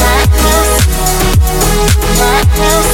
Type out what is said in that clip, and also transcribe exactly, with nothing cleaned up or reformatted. madness, madness.